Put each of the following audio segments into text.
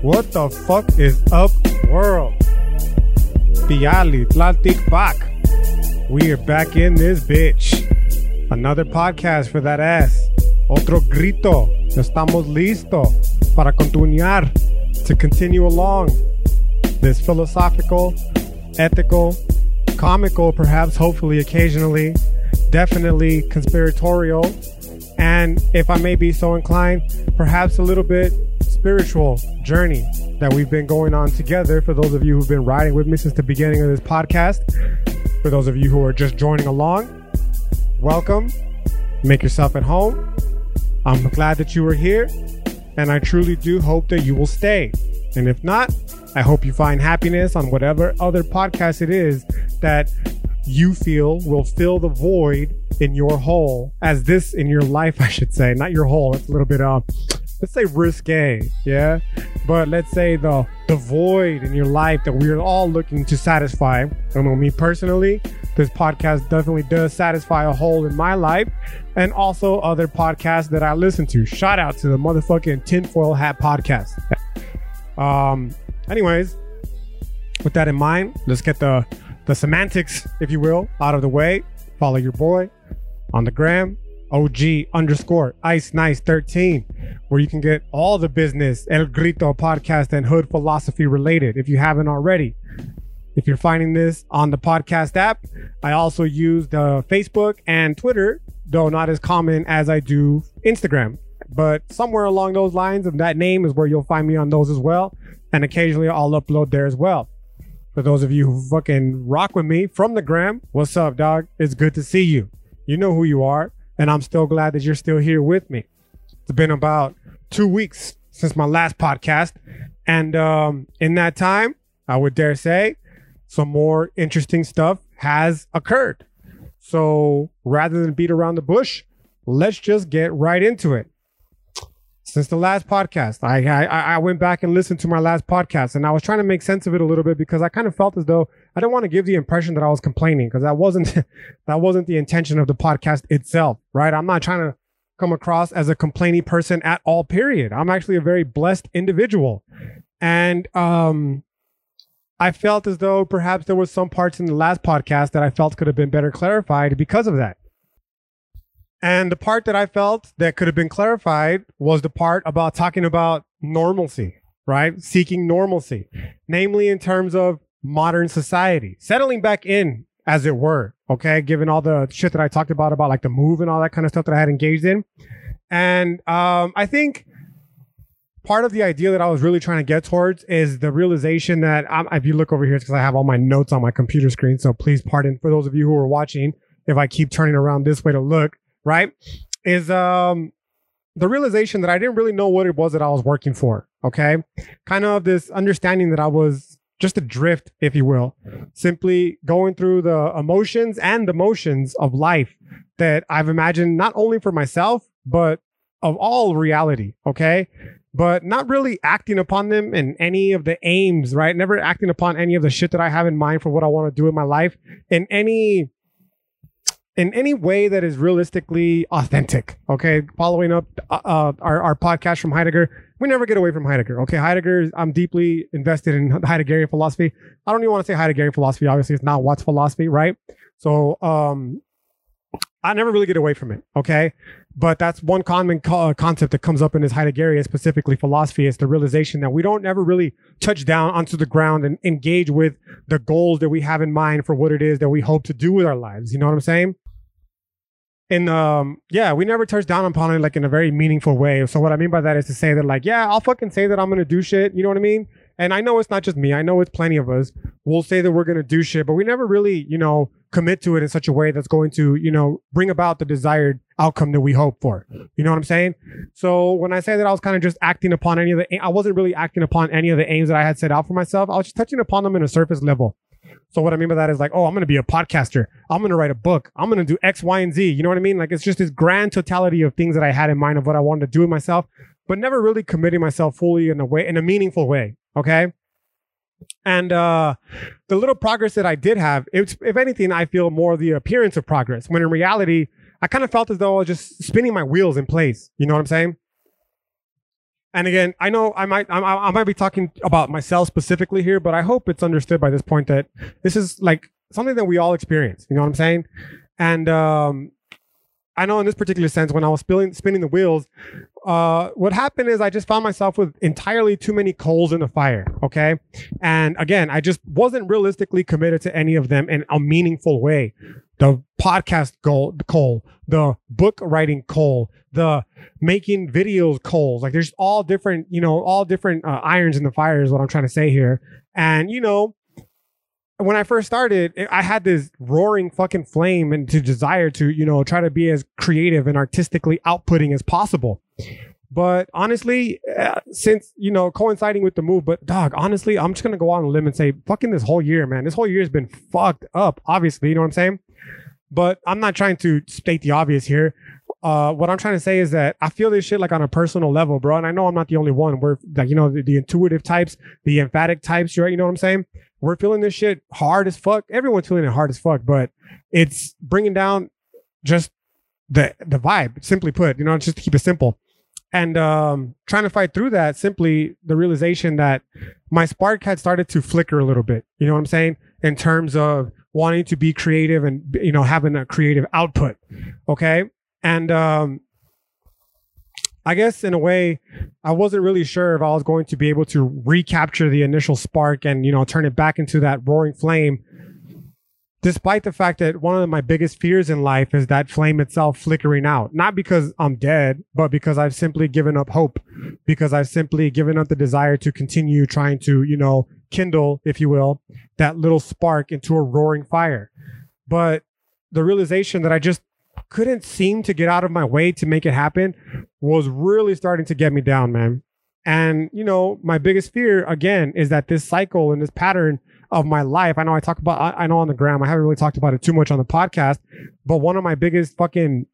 What the fuck is up, world? Piali Tlantic Bach. We're back in this bitch. Another podcast for that ass. Otro grito. Estamos listo para continuar, to continue along this philosophical, ethical, comical, perhaps, hopefully, occasionally, definitely conspiratorial, and if I may be so inclined, perhaps a little bit spiritual journey that we've been going on together. For those of you who've been riding with me since the beginning of this podcast, for those of you who are just joining along, welcome. Make yourself at home. I'm glad that you were here, and I truly do hope that you will stay. And if not, I hope you find happiness on whatever other podcast it is that you feel will fill the void in your hole, as this in your life, I should say, not your hole. It's a little bit, let's say risque, yeah? But let's say the void in your life that we're all looking to satisfy. I know me personally, this podcast definitely does satisfy a hole in my life, and also other podcasts that I listen to. Shout out to the motherfucking Tinfoil Hat Podcast. Anyways, with that in mind, let's get the semantics, if you will, out of the way. Follow your boy on the gram, OG_IceNice13, where you can get all the business, El Grito podcast, and hood philosophy related, if you haven't already. If you're finding this on the podcast app, I also use the Facebook and Twitter, though not as common as I do Instagram. But somewhere along those lines of that name is where you'll find me on those as well. And occasionally I'll upload there as well. For those of you who fucking rock with me from the gram, what's up, dog? It's good to see you. You know who you are. And I'm still glad that you're still here with me. It's been about 2 weeks since my last podcast. And in that time, I would dare say, some more interesting stuff has occurred. So rather than beat around the bush, let's just get right into it. Since the last podcast, I went back and listened to my last podcast, and I was trying to make sense of it a little bit, because I kind of felt as though I didn't want to give the impression that I was complaining, because that wasn't the intention of the podcast itself, right? I'm not trying to come across as a complaining person at all, period. I'm actually a very blessed individual. And I felt as though perhaps there was some parts in the last podcast that I felt could have been better clarified because of that. And the part that I felt that could have been clarified was the part about talking about normalcy, right? Seeking normalcy, namely in terms of modern society, settling back in, as it were, okay? Given all the shit that I talked about like the move and all that kind of stuff that I had engaged in. And I think part of the idea that I was really trying to get towards is the realization that, if you look over here, it's because I have all my notes on my computer screen. So please pardon for those of you who are watching if I keep turning around this way to look. Right, is the realization that I didn't really know what it was that I was working for, okay? Kind of this understanding that I was just adrift, if you will, simply going through the emotions and the motions of life that I've imagined not only for myself, but of all reality, okay? But not really acting upon them in any of the aims, right? Never acting upon any of the shit that I have in mind for what I want to do in my life in any way that is realistically authentic, okay? Following up our podcast from Heidegger, we never get away from Heidegger, okay? Heidegger, I'm deeply invested in Heideggerian philosophy. I don't even want to say Heideggerian philosophy, obviously, it's not Nahuatl philosophy, right? So I never really get away from it, okay? But that's one common concept that comes up in his Heideggerian, specifically philosophy, is the realization that we don't ever really touch down onto the ground and engage with the goals that we have in mind for what it is that we hope to do with our lives, you know what I'm saying? And we never touch down upon it like in a very meaningful way. So what I mean by that is to say that like, yeah, I'll fucking say that I'm going to do shit. You know what I mean? And I know it's not just me. I know it's plenty of us. We'll say that we're going to do shit, but we never really, commit to it in such a way that's going to, bring about the desired outcome that we hope for. You know what I'm saying? So when I say that I was kind of just acting upon I wasn't really acting upon any of the aims that I had set out for myself. I was just touching upon them in a surface level. So what I mean by that is like, oh, I'm going to be a podcaster. I'm going to write a book. I'm going to do X, Y, and Z. You know what I mean? Like, it's just this grand totality of things that I had in mind of what I wanted to do with myself, but never really committing myself fully in a meaningful way. Okay. And the little progress that I did have, if anything, I feel more the appearance of progress, when in reality, I kind of felt as though I was just spinning my wheels in place. You know what I'm saying? And again, I know I might be talking about myself specifically here, but I hope it's understood by this point that this is like something that we all experience. You know what I'm saying? And I know in this particular sense, when I was spinning the wheels, what happened is I just found myself with entirely too many coals in the fire. Okay. And again, I just wasn't realistically committed to any of them in a meaningful way. The podcast coal, the book writing coal, the making videos coals. Like there's all different, you know, all different irons in the fire is what I'm trying to say here. And, you know, when I first started, I had this roaring fucking flame and to desire to, you know, try to be as creative and artistically outputting as possible. But honestly, since, you know, coinciding with the move, but dog, honestly, I'm just going to go out on a limb and say, fucking this whole year, man, this whole year has been fucked up, obviously, you know what I'm saying? But I'm not trying to state the obvious here. What I'm trying to say is that I feel this shit like on a personal level, bro. And I know I'm not the only one. We're like, you know, the intuitive types, the emphatic types, right? You know what I'm saying? We're feeling this shit hard as fuck. Everyone's feeling it hard as fuck, but it's bringing down just the vibe, simply put, you know, just to keep it simple. And trying to fight through that, simply the realization that my spark had started to flicker a little bit, you know what I'm saying? In terms of wanting to be creative and, you know, having a creative output, okay? And I guess in a way, I wasn't really sure if I was going to be able to recapture the initial spark and, you know, turn it back into that roaring flame. Despite the fact that one of my biggest fears in life is that flame itself flickering out, not because I'm dead, but because I've simply given up hope, because I've simply given up the desire to continue trying to, you know, kindle, if you will, that little spark into a roaring fire. But the realization that I just couldn't seem to get out of my way to make it happen was really starting to get me down, man. And, you know, my biggest fear, again, is that this cycle and this pattern of my life, I know I talk about, I know on the gram, I haven't really talked about it too much on the podcast, but one of my biggest fucking,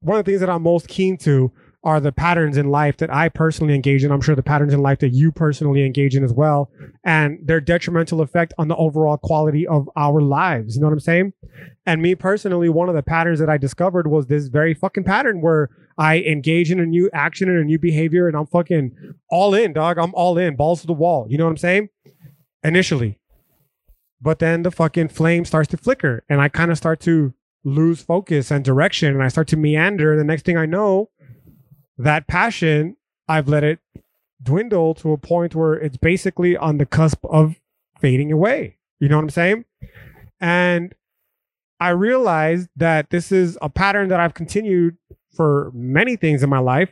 one of the things that I'm most keen to are the patterns in life that I personally engage in. I'm sure the patterns in life that you personally engage in as well, and their detrimental effect on the overall quality of our lives. You know what I'm saying? And me personally, one of the patterns that I discovered was this very fucking pattern where I engage in a new action and a new behavior, and I'm fucking all in, dog. I'm all in, balls to the wall. You know what I'm saying? Initially. But then the fucking flame starts to flicker, and I kind of start to lose focus and direction, and I start to meander. And the next thing I know, that passion, I've let it dwindle to a point where it's basically on the cusp of fading away. You know what I'm saying? And I realized that this is a pattern that I've continued for many things in my life.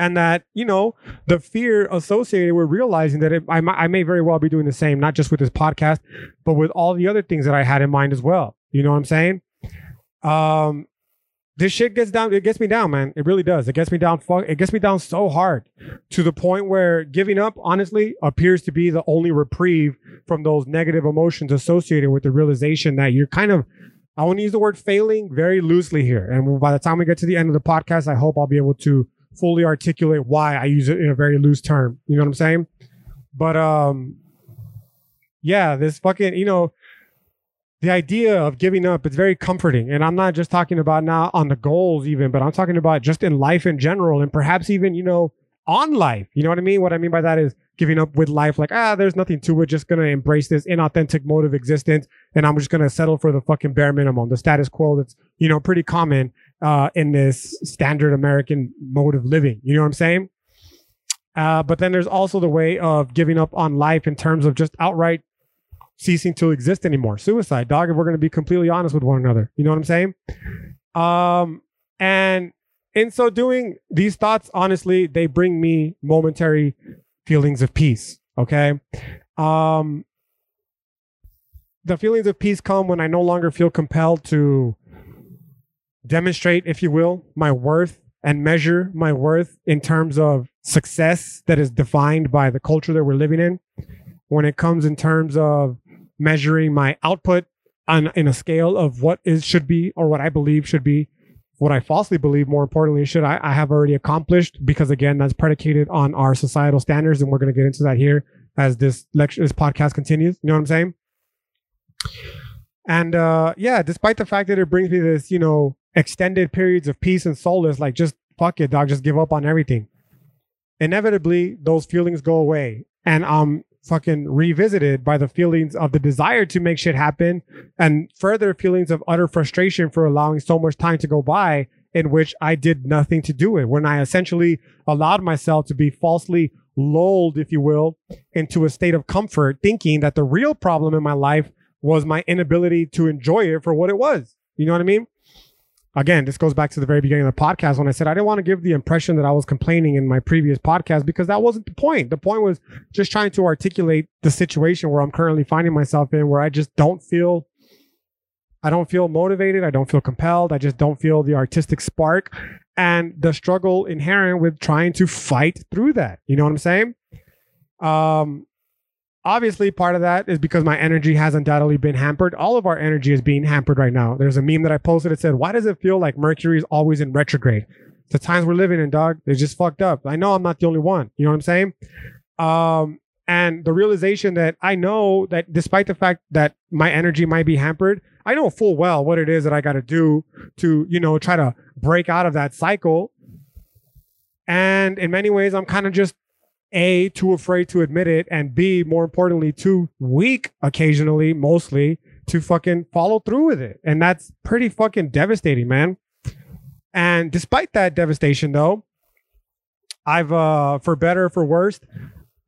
And that, you know, the fear associated with realizing that I may very well be doing the same, not just with this podcast, but with all the other things that I had in mind as well. You know what I'm saying? This shit gets down. It gets me down, man. It really does. It gets me down. It gets me down so hard to the point where giving up, honestly, appears to be the only reprieve from those negative emotions associated with the realization that you're kind of, I want to use the word failing very loosely here. And by the time we get to the end of the podcast, I hope I'll be able to fully articulate why I use it in a very loose term. You know what I'm saying? But yeah, this fucking, you know, the idea of giving up, it's very comforting. And I'm not just talking about now on the goals even, but I'm talking about just in life in general, and perhaps even, you know, on life. You know what I mean? What I mean by that is giving up with life, like, there's nothing to it. Just going to embrace this inauthentic mode of existence. And I'm just going to settle for the fucking bare minimum, the status quo that's, you know, pretty common in this standard American mode of living. You know what I'm saying? But then there's also the way of giving up on life in terms of just outright ceasing to exist anymore. Suicide, dog, if we're going to be completely honest with one another. You know what I'm saying? And in so doing, these thoughts, honestly, they bring me momentary feelings of peace. Okay. The feelings of peace come when I no longer feel compelled to demonstrate, if you will, my worth and measure my worth in terms of success that is defined by the culture that we're living in. When it comes in terms of measuring my output on in a scale of what is should be, or what I believe should be, what I falsely believe, more importantly, should I have already accomplished, because again, that's predicated on our societal standards. And we're going to get into that here as this lecture, this podcast continues. You know what I'm saying? And yeah, despite the fact that it brings me this, you know, extended periods of peace and solace, like just fuck it, dog, just give up on everything. inevitably those feelings go away. And I'm fucking revisited by the feelings of the desire to make shit happen and further feelings of utter frustration for allowing so much time to go by in which I did nothing to do it. When I essentially allowed myself to be falsely lulled, if you will, into a state of comfort, thinking that the real problem in my life was my inability to enjoy it for what it was. You know what I mean? Again, this goes back to the very beginning of the podcast when I said I didn't want to give the impression that I was complaining in my previous podcast because that wasn't the point. The point was just trying to articulate the situation where I'm currently finding myself in, where I just don't feel, I don't feel motivated. I don't feel compelled. I just don't feel the artistic spark and the struggle inherent with trying to fight through that. You know what I'm saying? Obviously, part of that is because my energy has undoubtedly been hampered. All of our energy is being hampered right now. There's a meme that I posted that said, why does it feel like Mercury is always in retrograde? It's the times we're living in, dog. They're just fucked up. I know I'm not the only one. You know what I'm saying? And the realization that I know that despite the fact that my energy might be hampered, I know full well what it is that I got to do to, you know, try to break out of that cycle. And in many ways, I'm kind of just A, too afraid to admit it, and B, more importantly, too weak occasionally, mostly, to fucking follow through with it. And that's pretty fucking devastating, man. And despite that devastation, though, I've, for better or for worse,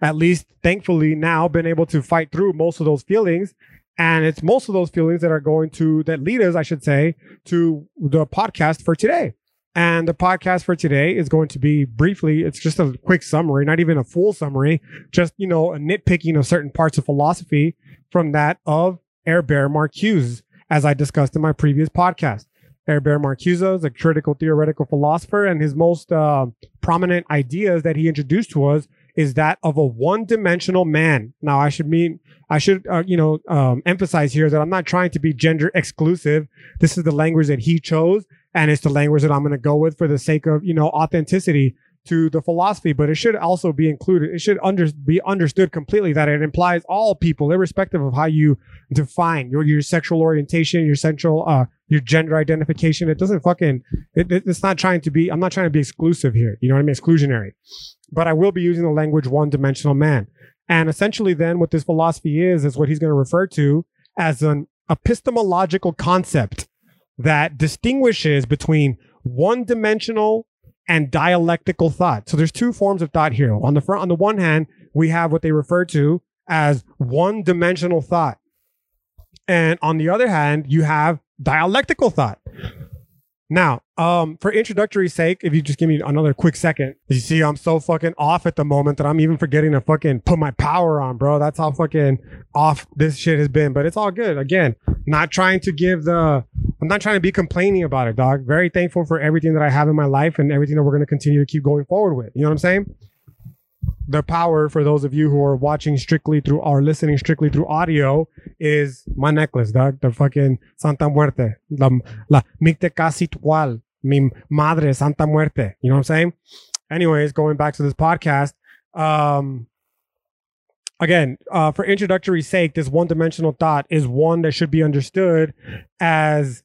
at least thankfully now been able to fight through most of those feelings. And it's most of those feelings that are going to, that lead us, I should say, to the podcast for today. And the podcast for today is going to be briefly, it's just a quick summary, not even a full summary, just, you know, a nitpicking of certain parts of philosophy from that of Herbert Marcuse, as I discussed in my previous podcast. Herbert Marcuse is a critical theoretical philosopher, and his most prominent ideas that he introduced to us is that of a one-dimensional man. Now, I should emphasize here that I'm not trying to be gender exclusive. This is the language that he chose. And it's the language that I'm going to go with for the sake of, you know, authenticity to the philosophy. But it should also be included. It should be understood completely that it implies all people, irrespective of how you define your sexual orientation, your gender identification. It doesn't fucking, it's not trying to be, I'm not trying to be exclusive here. You know what I mean? Exclusionary. But I will be using the language one-dimensional man. And essentially then what this philosophy is what he's going to refer to as an epistemological concept that distinguishes between one-dimensional and dialectical thought. So there's two forms of thought here. On the one hand, we have what they refer to as one-dimensional thought. And on the other hand, you have dialectical thought. Now, for introductory sake, if you just give me another quick second, you see, I'm so fucking off at the moment that I'm even forgetting to fucking put my power on, bro. That's how fucking off this shit has been, but it's all good. Again, I'm not trying to be complaining about it, dog. Very thankful for everything that I have in my life and everything that we're going to continue to keep going forward with. You know what I'm saying? The power, for those of you who are watching strictly through or listening strictly through audio, is my necklace, dog. The fucking Santa Muerte, la Mictēcacihuātl, mi madre Santa Muerte. You know what I'm saying? Anyways, going back to this podcast, again, for introductory sake, this one-dimensional thought is one that should be understood as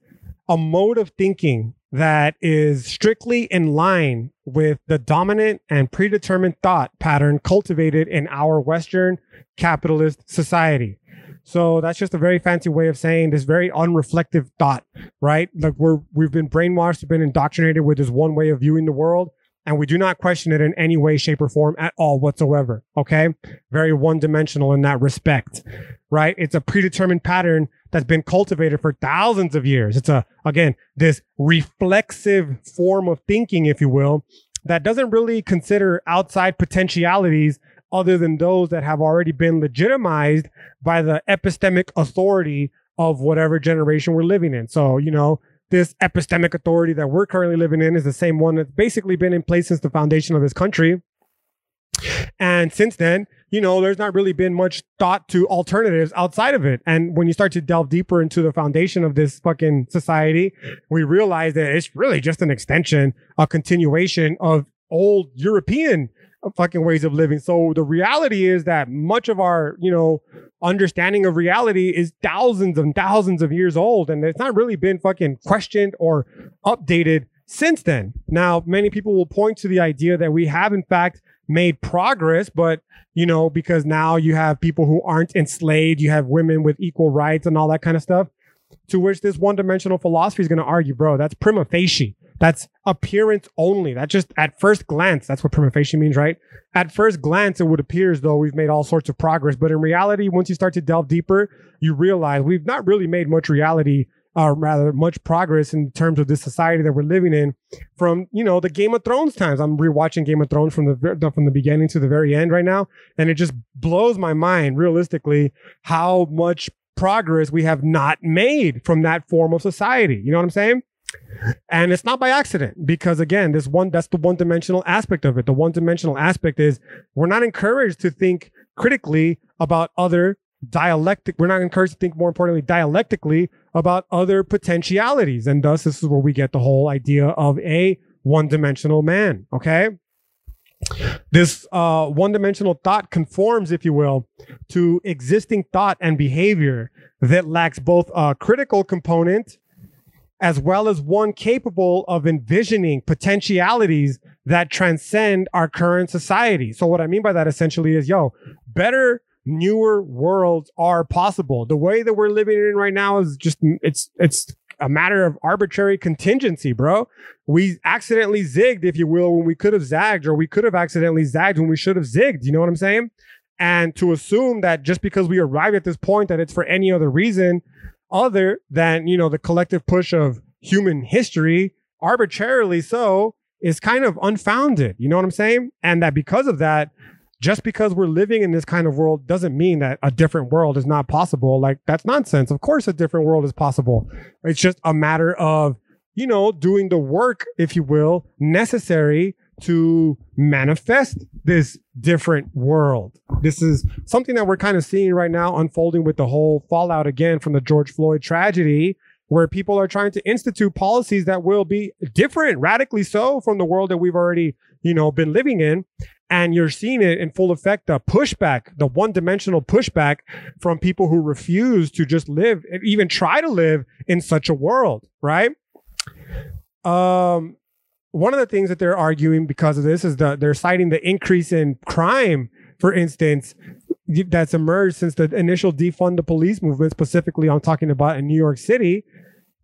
a mode of thinking that is strictly in line with the dominant and predetermined thought pattern cultivated in our Western capitalist society. So that's just a very fancy way of saying this very unreflective thought, right? Like we've been brainwashed, we've been indoctrinated with this one way of viewing the world, and we do not question it in any way, shape, or form at all whatsoever, okay? Very one-dimensional in that respect, right? It's a predetermined pattern that's been cultivated for thousands of years. It's this reflexive form of thinking, if you will, that doesn't really consider outside potentialities other than those that have already been legitimized by the epistemic authority of whatever generation we're living in. So, you know, this epistemic authority that we're currently living in is the same one that's basically been in place since the foundation of this country. And since then, you know, there's not really been much thought to alternatives outside of it. And when you start to delve deeper into the foundation of this fucking society, we realize that it's really just an extension, a continuation of old European fucking ways of living. So the reality is that much of our, you know, understanding of reality is thousands and thousands of years old, and it's not really been fucking questioned or updated since then. Now, many people will point to the idea that we have, in fact, made progress, but, you know, because now you have people who aren't enslaved, you have women with equal rights and all that kind of stuff, to which this one-dimensional philosophy is going to argue, bro, that's prima facie. That's appearance only. That just at first glance, that's what prima facie means, right? At first glance, it would appear as though we've made all sorts of progress. But in reality, once you start to delve deeper, you realize we've not really made much reality, or rather much progress in terms of this society that we're living in from, you know, the Game of Thrones times. I'm rewatching Game of Thrones from the beginning to the very end right now. And it just blows my mind realistically how much progress we have not made from that form of society. You know what I'm saying? And it's not by accident, because again, that's the one-dimensional aspect of it. The one-dimensional aspect is we're not encouraged to think critically about other dialectic. We're not encouraged to think, more importantly, dialectically about other potentialities. And thus, this is where we get the whole idea of a one-dimensional man. Okay. This one-dimensional thought conforms, if you will, to existing thought and behavior that lacks both a critical component as well as one capable of envisioning potentialities that transcend our current society. So what I mean by that essentially is, better, newer worlds are possible. The way that we're living in right now is just, it's a matter of arbitrary contingency, bro. We accidentally zigged, if you will, when we could have zagged, or we could have accidentally zagged when we should have zigged. You know what I'm saying? And to assume that just because we arrived at this point that it's for any other reason other than, you know, the collective push of human history, arbitrarily so, is kind of unfounded. You know what I'm saying? And that because of that, just because we're living in this kind of world doesn't mean that a different world is not possible. Like, that's nonsense. Of course, a different world is possible. It's just a matter of, you know, doing the work, if you will, necessary to manifest this different world. This is something that we're kind of seeing right now unfolding with the whole fallout again from the George Floyd tragedy, where people are trying to institute policies that will be different, radically so, from the world that we've already, you know, been living in. And you're seeing it in full effect, the pushback, the one-dimensional pushback from people who refuse to just live, even try to live in such a world, right? One of the things that they're arguing because of this is that they're citing the increase in crime, for instance, that's emerged since the initial defund the police movement. Specifically, I'm talking about in New York City.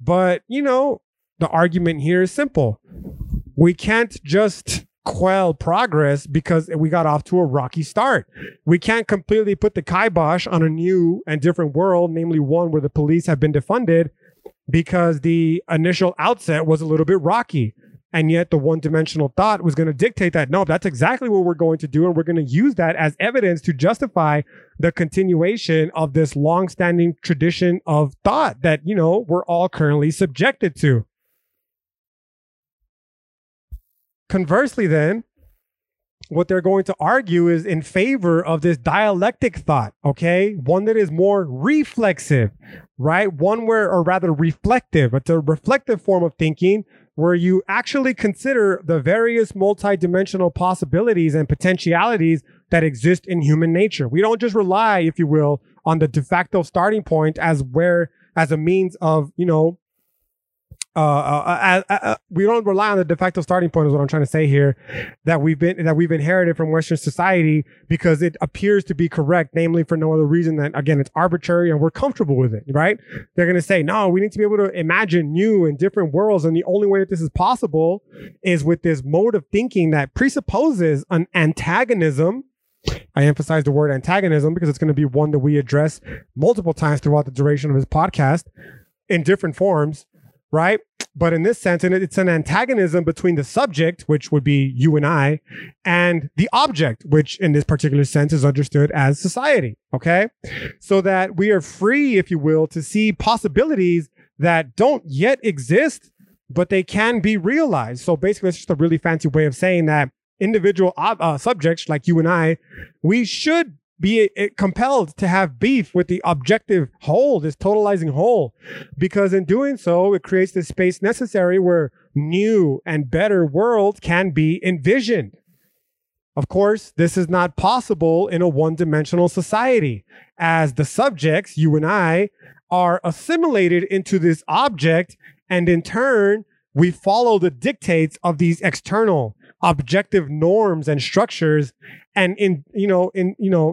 But, you know, the argument here is simple. We can't just quell progress because we got off to a rocky start. We can't completely put the kibosh on a new and different world, namely one where the police have been defunded, because the initial outset was a little bit rocky. And yet the one-dimensional thought was going to dictate that, no, that's exactly what we're going to do. And we're going to use that as evidence to justify the continuation of this long-standing tradition of thought that, you know, we're all currently subjected to. Conversely, then, what they're going to argue is in favor of this dialectic thought, okay? One that is more reflexive, right? One where, or rather reflective, it's a reflective form of thinking where you actually consider the various multidimensional possibilities and potentialities that exist in human nature. We don't just rely, if you will, on the de facto starting point as a means of, you know, we don't rely on the de facto starting point is what I'm trying to say here, that we've inherited from Western society because it appears to be correct, namely for no other reason than, again, it's arbitrary and we're comfortable with it, right? They're going to say, no, we need to be able to imagine new and different worlds. And the only way that this is possible is with this mode of thinking that presupposes an antagonism. I emphasize the word antagonism because it's going to be one that we address multiple times throughout the duration of this podcast in different forms. Right. But in this sense, and it's an antagonism between the subject, which would be you and I, and the object, which in this particular sense is understood as society. OK, so that we are free, if you will, to see possibilities that don't yet exist, but they can be realized. So basically, it's just a really fancy way of saying that individual subjects like you and I, we should be compelled to have beef with the objective whole, this totalizing whole, because in doing so, it creates the space necessary where new and better worlds can be envisioned. Of course, this is not possible in a one-dimensional society, as the subjects, you and I, are assimilated into this object, and in turn, we follow the dictates of these external objective norms and structures, and in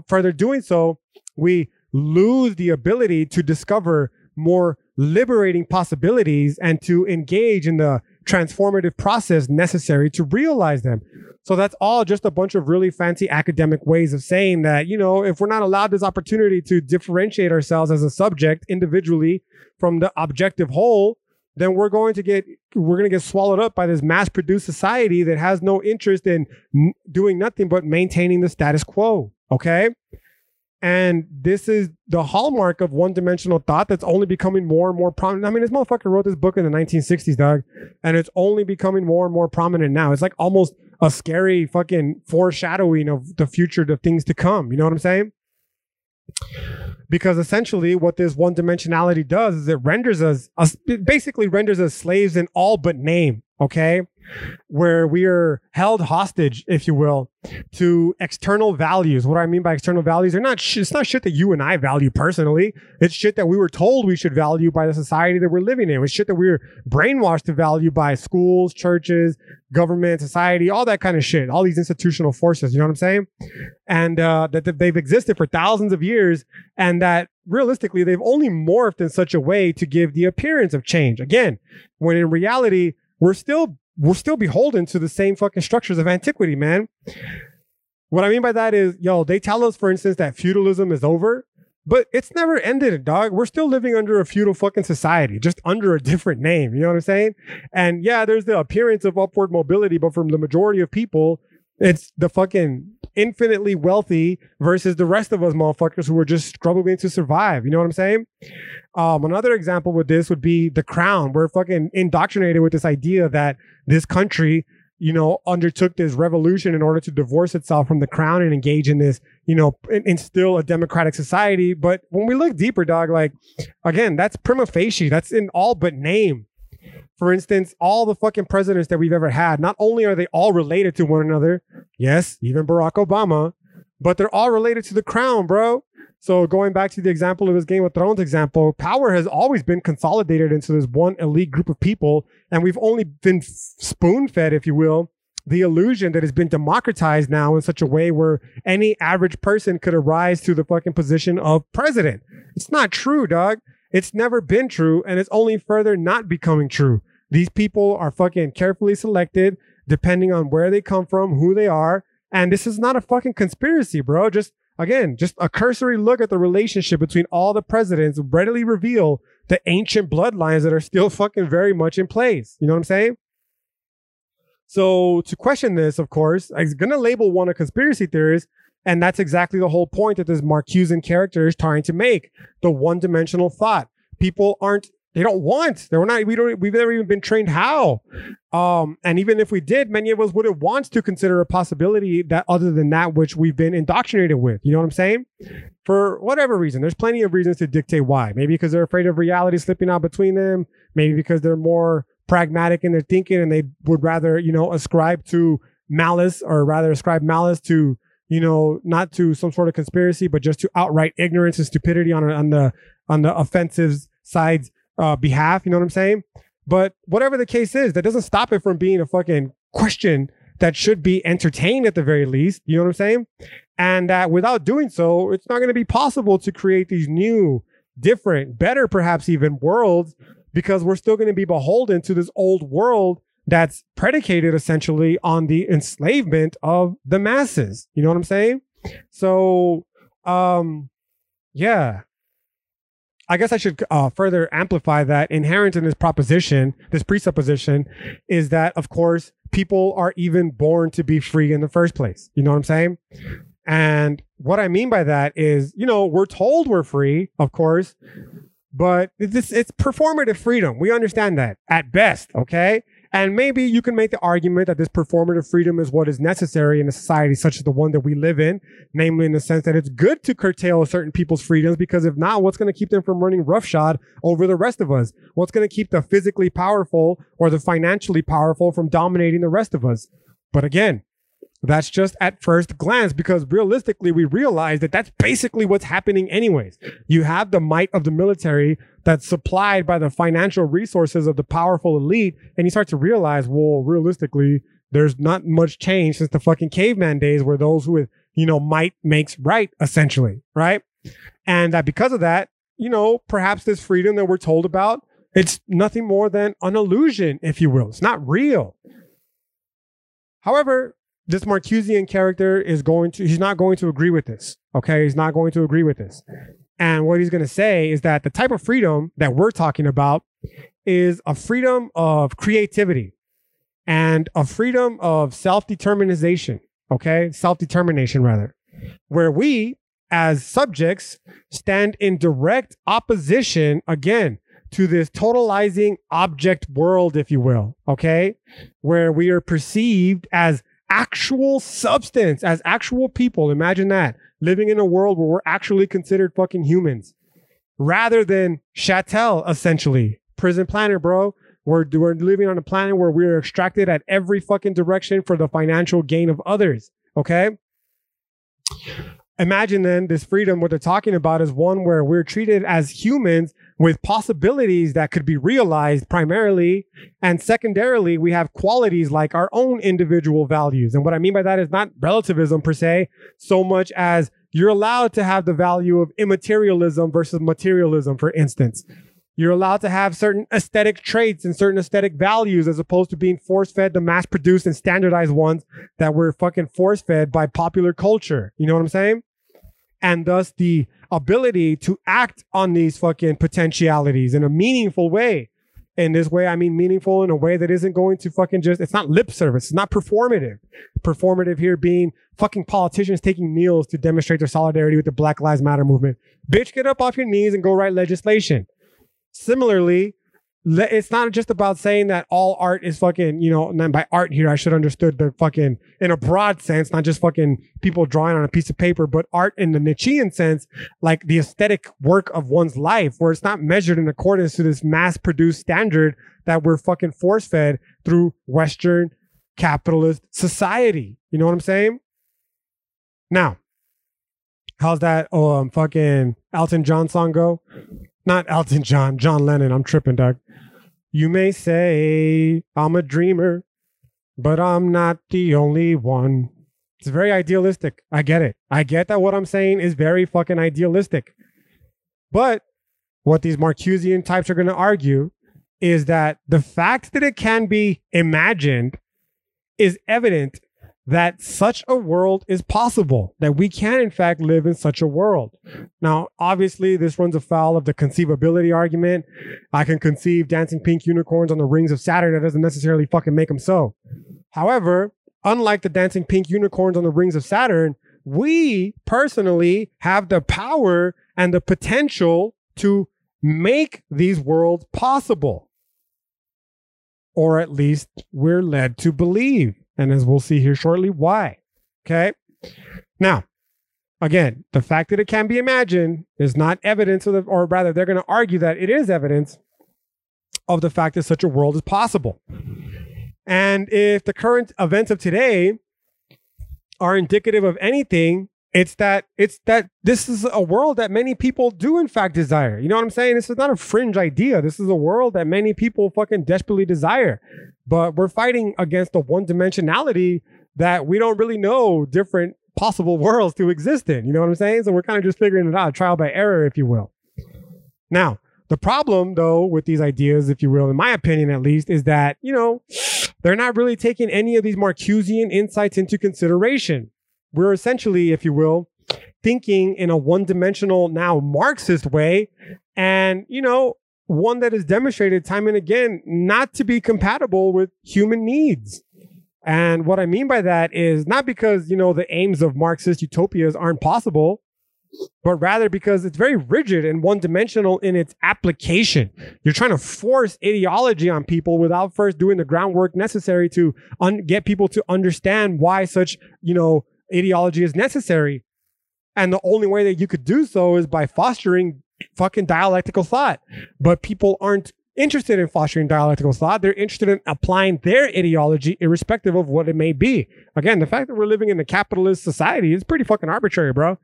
further doing so, we lose the ability to discover more liberating possibilities and to engage in the transformative process necessary to realize them. So that's all just a bunch of really fancy academic ways of saying that, you know, if we're not allowed this opportunity to differentiate ourselves as a subject individually from the objective whole, then we're going to get swallowed up by this mass-produced society that has no interest in doing nothing but maintaining the status quo, okay? And this is the hallmark of one-dimensional thought that's only becoming more and more prominent. I mean, this motherfucker wrote this book in the 1960s, dog, and it's only becoming more and more prominent now. It's like almost a scary fucking foreshadowing of the future, the things to come. You know what I'm saying? Because essentially what this one dimensionality does is it basically renders us slaves in all but name, okay? Where we are held hostage, if you will, to external values. What do I mean by external values? It's not shit that you and I value personally. It's shit that we were told we should value by the society that we're living in. It's shit that we were brainwashed to value by schools, churches, government, society, all that kind of shit. All these institutional forces, you know what I'm saying? And that they've existed for thousands of years, and that realistically, they've only morphed in such a way to give the appearance of change. Again, when in reality, we're still beholden to the same fucking structures of antiquity, man. What I mean by that is, yo, they tell us, for instance, that feudalism is over, but it's never ended, dog. We're still living under a feudal fucking society, just under a different name. You know what I'm saying? And yeah, there's the appearance of upward mobility, but from the majority of people, it's the fucking infinitely wealthy versus the rest of us motherfuckers who are just struggling to survive. You know what I'm saying? Another example with this would be The Crown. We're fucking indoctrinated with this idea that this country, you know, undertook this revolution in order to divorce itself from the crown and engage in this, you know, instill a democratic society. But when we look deeper, dog, like, again, that's prima facie. That's in all but name. For instance, all the fucking presidents that we've ever had, not only are they all related to one another, yes, even Barack Obama, but they're all related to the crown, bro. So going back to the example of this Game of Thrones example, power has always been consolidated into this one elite group of people. And we've only been spoon-fed, if you will, the illusion that has been democratized now in such a way where any average person could arise to the fucking position of president. It's not true, dog. It's never been true, and it's only further not becoming true. These people are fucking carefully selected, depending on where they come from, who they are, and this is not a fucking conspiracy, bro. Just a cursory look at the relationship between all the presidents readily reveal the ancient bloodlines that are still fucking very much in place. You know what I'm saying? So to question this, of course, I'm going to label one a conspiracy theorist. And that's exactly the whole point that this Marcusean character is trying to make. The one-dimensional thought. People aren't, they don't want, they're not, we don't, we've never even been trained how. And even if we did, many of us wouldn't want to consider a possibility that other than that which we've been indoctrinated with. You know what I'm saying? For whatever reason, there's plenty of reasons to dictate why. Maybe because they're afraid of reality slipping out between them. Maybe because they're more pragmatic in their thinking and they would rather, you know, ascribe malice to, you know, not to some sort of conspiracy, but just to outright ignorance and stupidity on the offensive side's behalf. You know what I'm saying? But whatever the case is, that doesn't stop it from being a fucking question that should be entertained at the very least. You know what I'm saying? And that without doing so, it's not going to be possible to create these new, different, better, perhaps even worlds, because we're still going to be beholden to this old world that's predicated essentially on the enslavement of the masses. You know what I'm saying? So, yeah, I guess I should further amplify that inherent in this proposition, this presupposition is that, of course, people are even born to be free in the first place. You know what I'm saying? And what I mean by that is, you know, we're told we're free, of course, but it's performative freedom. We understand that at best, okay? And maybe you can make the argument that this performative freedom is what is necessary in a society such as the one that we live in, namely in the sense that it's good to curtail certain people's freedoms, because if not, what's going to keep them from running roughshod over the rest of us? What's going to keep the physically powerful or the financially powerful from dominating the rest of us? But again, that's just at first glance, because realistically, we realize that that's basically what's happening anyways. You have the might of the military that's supplied by the financial resources of the powerful elite. And you start to realize, well, realistically, there's not much change since the fucking caveman days, where those with, you know, might makes right, essentially, right? And that because of that, you know, perhaps this freedom that we're told about, it's nothing more than an illusion, if you will. It's not real. However, this Marcusean character is going to, he's not going to agree with this. Okay. He's not going to agree with this. And what he's going to say is that the type of freedom that we're talking about is a freedom of creativity and a freedom of self-determination. Okay. Self-determination, rather, where we as subjects stand in direct opposition, again, to this totalizing object world, if you will. Okay. Where we are perceived as actual substance, as actual people. Imagine that, living in a world where we're actually considered fucking humans, rather than chattel, essentially prison planet, bro. We're living on a planet where we're extracted at every fucking direction for the financial gain of others. Okay. Imagine then this freedom, what they're talking about, is one where we're treated as humans with possibilities that could be realized primarily. And secondarily, we have qualities like our own individual values. And what I mean by that is not relativism per se, so much as you're allowed to have the value of immaterialism versus materialism, for instance. You're allowed to have certain aesthetic traits and certain aesthetic values, as opposed to being force-fed the mass-produced and standardized ones that were fucking force-fed by popular culture. You know what I'm saying? And thus the ability to act on these fucking potentialities in a meaningful way. In this way, I mean meaningful in a way that isn't going to fucking just, it's not lip service. It's not performative. Performative here being fucking politicians taking kneels to demonstrate their solidarity with the Black Lives Matter movement. Bitch, get up off your knees and go write legislation. Similarly, it's not just about saying that all art is fucking, you know, and by art here, I should have understood the fucking, in a broad sense, not just fucking people drawing on a piece of paper, but art in the Nietzschean sense, like the aesthetic work of one's life, where it's not measured in accordance to this mass-produced standard that we're fucking force-fed through Western capitalist society. You know what I'm saying? Now, how's that fucking Elton John song go? Not Elton John, John Lennon. I'm tripping, Doug. You may say I'm a dreamer, but I'm not the only one. It's very idealistic. I get it. I get that what I'm saying is very fucking idealistic. But what these Marcusean types are going to argue is that the fact that it can be imagined is evident that such a world is possible, that we can, in fact, live in such a world. Now, obviously, this runs afoul of the conceivability argument. I can conceive dancing pink unicorns on the rings of Saturn. That doesn't necessarily fucking make them so. However, unlike the dancing pink unicorns on the rings of Saturn, we personally have the power and the potential to make these worlds possible. Or at least we're led to believe. And as we'll see here shortly, why? Okay. Now, again, the fact that it can be imagined is not evidence of the, or rather they're going to argue that it is evidence of the fact that such a world is possible. And if the current events of today are indicative of anything, it's that this is a world that many people do in fact desire. You know what I'm saying? This is not a fringe idea. This is a world that many people fucking desperately desire. But we're fighting against the one dimensionality that we don't really know different possible worlds to exist in. You know what I'm saying? So we're kind of just figuring it out, trial by error, if you will. Now, the problem, though, with these ideas, if you will, in my opinion, at least, is that, you know, they're not really taking any of these Marcusean insights into consideration. We're essentially, if you will, thinking in a one-dimensional, now Marxist way, and, you know, one that is demonstrated time and again not to be compatible with human needs. And what I mean by that is not because, you know, the aims of Marxist utopias aren't possible, but rather because it's very rigid and one-dimensional in its application. You're trying to force ideology on people without first doing the groundwork necessary to get people to understand why such, you know, ideology is necessary. And the only way that you could do so is by fostering fucking dialectical thought. But people aren't interested in fostering dialectical thought. They're interested in applying their ideology irrespective of what it may be. Again, the fact that we're living in a capitalist society is pretty fucking arbitrary, bro.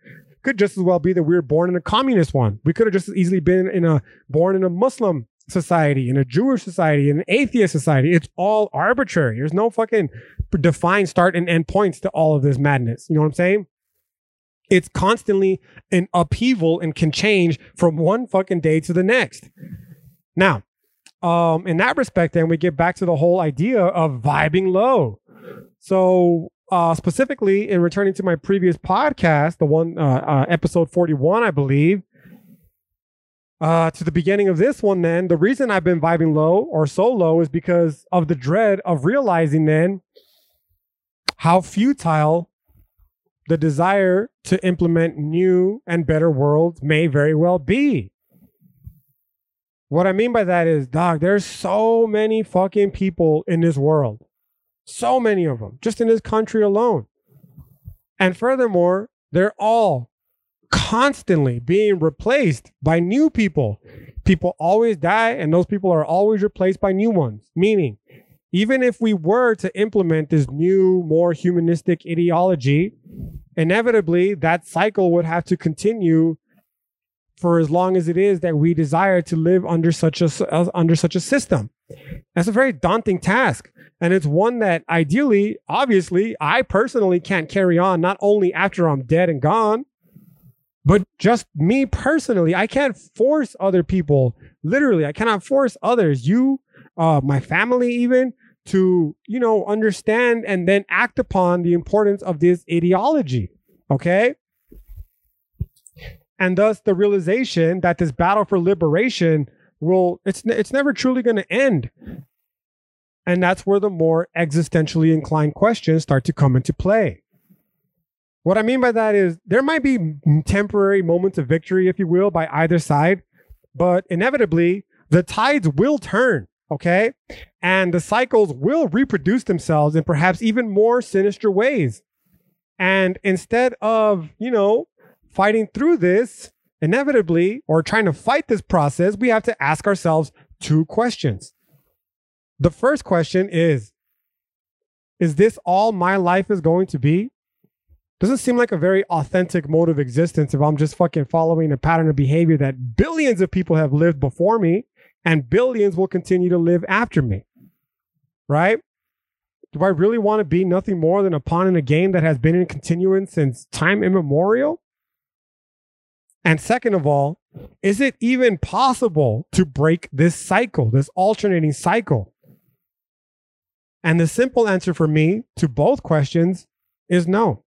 Could just as well be that we were born in a communist one. We could have just as easily been born in a Muslim society, in a Jewish society, in an atheist society. It's all arbitrary. There's no fucking define start and end points to all of this madness. You know what I'm saying? It's constantly an upheaval and can change from one fucking day to the next. Now, in that respect, then we get back to the whole idea of vibing low. So specifically in returning to my previous podcast, the one episode 41, I believe, to the beginning of this one, then the reason I've been vibing low or so low is because of the dread of realizing then how futile the desire to implement new and better worlds may very well be. What I mean by that is, dog, there's so many fucking people in this world. So many of them, just in this country alone. And furthermore, they're all constantly being replaced by new people. People always die, and those people are always replaced by new ones. Meaning, even if we were to implement this new, more humanistic ideology, inevitably that cycle would have to continue for as long as it is that we desire to live under such a system. That's a very daunting task. And it's one that ideally, obviously, I personally can't carry on, not only after I'm dead and gone, but just me personally. I can't force other people, literally. I cannot force others, you, my family even, to, you know, understand and then act upon the importance of this ideology, okay? And thus the realization that this battle for liberation will, it's never truly going to end. And that's where the more existentially inclined questions start to come into play. What I mean by that is there might be temporary moments of victory, if you will, by either side, but inevitably the tides will turn, okay? And the cycles will reproduce themselves in perhaps even more sinister ways. And instead of, you know, fighting through this inevitably or trying to fight this process, we have to ask ourselves two questions. The first question is this all my life is going to be? Doesn't seem like a very authentic mode of existence if I'm just fucking following a pattern of behavior that billions of people have lived before me and billions will continue to live after me, right? Do I really want to be nothing more than a pawn in a game that has been in continuance since time immemorial? And second of all, is it even possible to break this cycle, this alternating cycle? And the simple answer for me to both questions is no.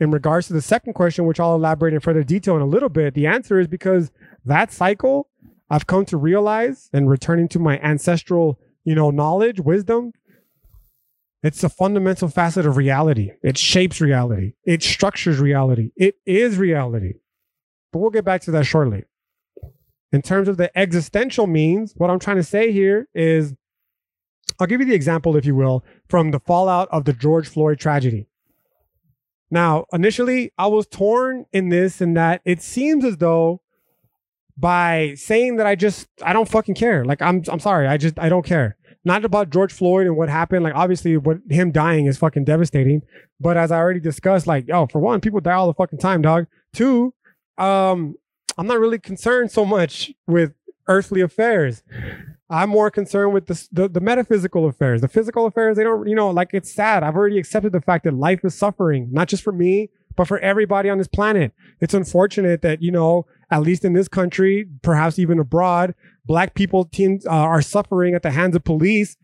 In regards to the second question, which I'll elaborate in further detail in a little bit, the answer is because that cycle, I've come to realize, and returning to my ancestral, you know, knowledge, wisdom, it's a fundamental facet of reality. It shapes reality. It structures reality. It is reality. But we'll get back to that shortly. In terms of the existential means, what I'm trying to say here is, I'll give you the example, if you will, from the fallout of the George Floyd tragedy. Now, initially, I was torn in this and that. It seems as though by saying that I don't fucking care. Like, I'm sorry. I don't care. Not about George Floyd and what happened. Like, obviously, what him dying is fucking devastating. But as I already discussed, like, yo, for one, people die all the fucking time, dog. Two, I'm not really concerned so much with earthly affairs. I'm more concerned with the metaphysical affairs. The physical affairs, they don't, you know, like, it's sad. I've already accepted the fact that life is suffering, not just for me, but for everybody on this planet. It's unfortunate that, you know, at least in this country, perhaps even abroad, Black people are suffering at the hands of police.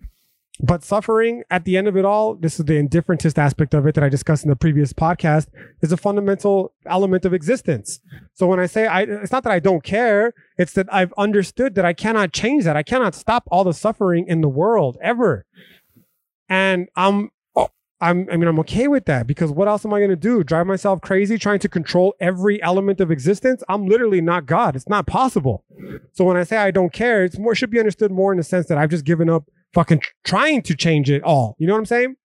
But suffering, at the end of it all, this is the indifferentist aspect of it that I discussed in the previous podcast, is a fundamental element of existence. So when I say, it's not that I don't care, it's that I've understood that I cannot change that. I cannot stop all the suffering in the world ever. And I'm okay with that, because what else am I going to do? Drive myself crazy trying to control every element of existence? I'm literally not God. It's not possible. So when I say I don't care, it's more, should be understood more in the sense that I've just given up fucking trying to change it all. You know what I'm saying?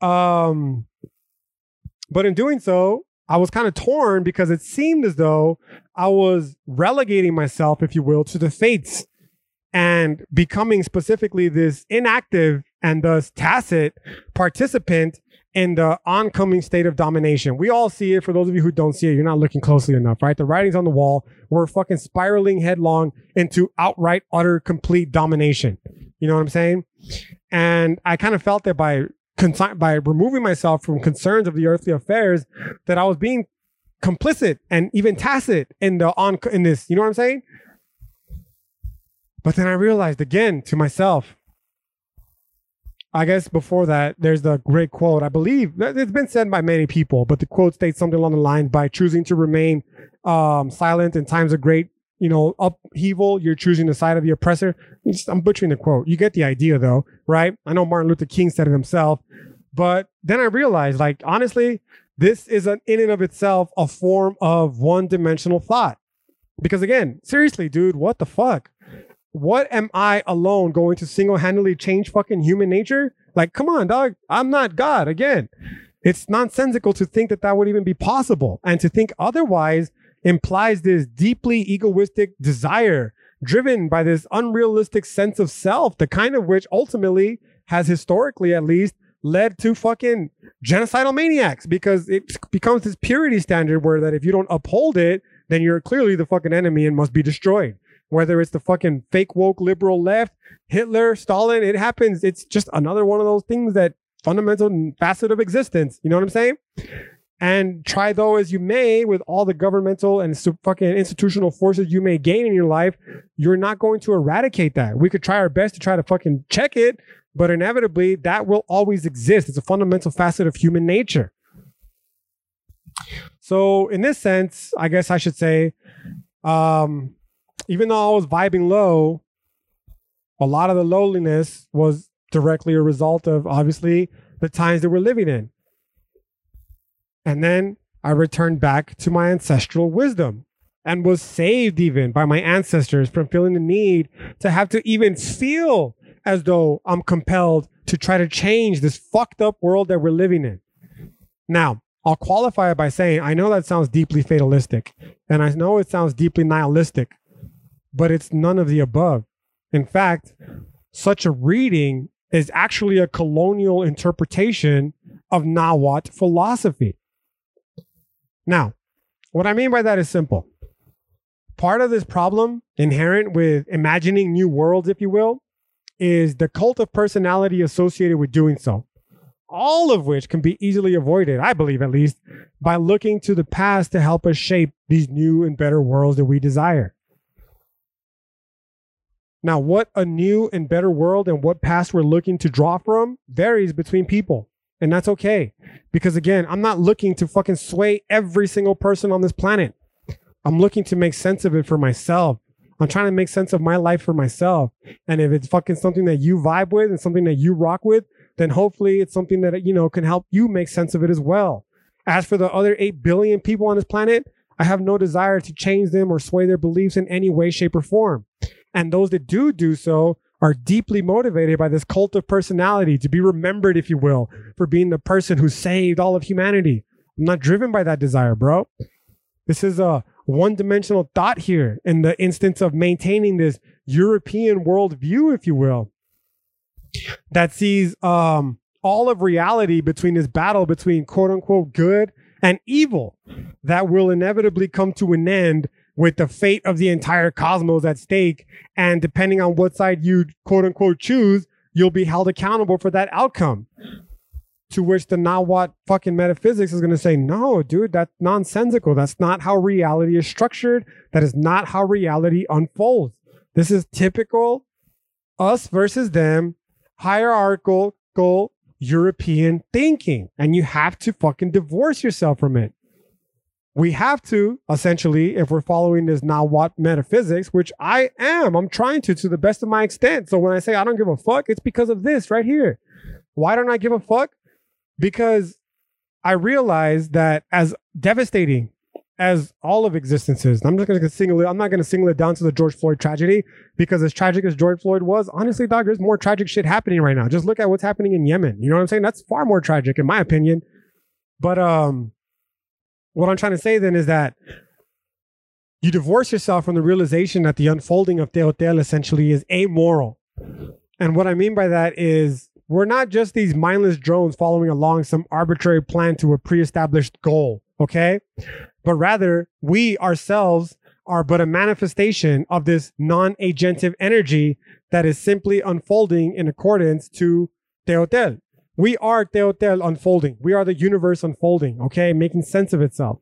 But in doing so, I was kind of torn because it seemed as though I was relegating myself, if you will, to the fates and becoming specifically this inactive and thus tacit participant in the oncoming state of domination. We all see it. For those of you who don't see it, you're not looking closely enough, right? The writing's on the wall. We're fucking spiraling headlong into outright, utter, complete domination. You know what I'm saying? And I kind of felt that by removing myself from concerns of the earthly affairs, that I was being complicit and even tacit in this, you know what I'm saying? But then I realized again to myself, I guess before that, there's the great quote, I believe it's been said by many people, but the quote states something along the lines, by choosing to remain silent in times of great, upheaval, you're choosing the side of the oppressor. I'm butchering the quote. You get the idea though, right? I know Martin Luther King said it himself, but then I realized, like, honestly, this is in and of itself a form of one-dimensional thought. Because again, seriously, dude, what the fuck? What am I alone going to single-handedly change fucking human nature? Like, come on, dog. I'm not God. Again, it's nonsensical to think that that would even be possible. And to think otherwise implies this deeply egoistic desire driven by this unrealistic sense of self, the kind of which ultimately has historically, at least, led to fucking genocidal maniacs, because it becomes this purity standard where that if you don't uphold it, then you're clearly the fucking enemy and must be destroyed. Whether it's the fucking fake woke liberal left, Hitler, Stalin, it happens. It's just another one of those things, that fundamental facet of existence. You know what I'm saying? And try though as you may, with all the governmental and fucking institutional forces you may gain in your life, you're not going to eradicate that. We could try our best to try to fucking check it, but inevitably that will always exist. It's a fundamental facet of human nature. So in this sense, I guess I should say, even though I was vibing low, a lot of the lowliness was directly a result of, obviously, the times that we're living in. And then I returned back to my ancestral wisdom and was saved even by my ancestors from feeling the need to have to even feel as though I'm compelled to try to change this fucked up world that we're living in. Now, I'll qualify it by saying, I know that sounds deeply fatalistic, and I know it sounds deeply nihilistic, but it's none of the above. In fact, such a reading is actually a colonial interpretation of Nahuatl philosophy. Now, what I mean by that is simple. Part of this problem inherent with imagining new worlds, if you will, is the cult of personality associated with doing so. All of which can be easily avoided, I believe at least, by looking to the past to help us shape these new and better worlds that we desire. Now, what a new and better world and what past we're looking to draw from varies between people. And that's okay. Because again, I'm not looking to fucking sway every single person on this planet. I'm looking to make sense of it for myself. I'm trying to make sense of my life for myself. And if it's fucking something that you vibe with and something that you rock with, then hopefully it's something that, can help you make sense of it as well. As for the other 8 billion people on this planet, I have no desire to change them or sway their beliefs in any way, shape, or form. And those that do so are deeply motivated by this cult of personality to be remembered, if you will, for being the person who saved all of humanity. I'm not driven by that desire, bro. This is a one-dimensional thought here in the instance of maintaining this European worldview, if you will, that sees all of reality between this battle between quote-unquote good and evil that will inevitably come to an end, with the fate of the entire cosmos at stake. And depending on what side you quote unquote choose, you'll be held accountable for that outcome. To which the Nahuatl fucking metaphysics is going to say, no, dude, that's nonsensical. That's not how reality is structured. That is not how reality unfolds. This is typical us versus them, hierarchical European thinking. And you have to fucking divorce yourself from it. We have to, essentially, if we're following this Nahuatl metaphysics, which I am, I'm trying to the best of my extent. So when I say I don't give a fuck, it's because of this right here. Why don't I give a fuck? Because I realize that as devastating as all of existence is, I'm not going to single it down to the George Floyd tragedy, because as tragic as George Floyd was, honestly, dog, there's more tragic shit happening right now. Just look at what's happening in Yemen. You know what I'm saying? That's far more tragic in my opinion. But, what I'm trying to say then is that you divorce yourself from the realization that the unfolding of Teotl essentially is amoral. And what I mean by that is we're not just these mindless drones following along some arbitrary plan to a pre-established goal, okay? But rather, we ourselves are but a manifestation of this non-agentive energy that is simply unfolding in accordance to Teotl. We are Teotl unfolding. We are the universe unfolding, okay? Making sense of itself.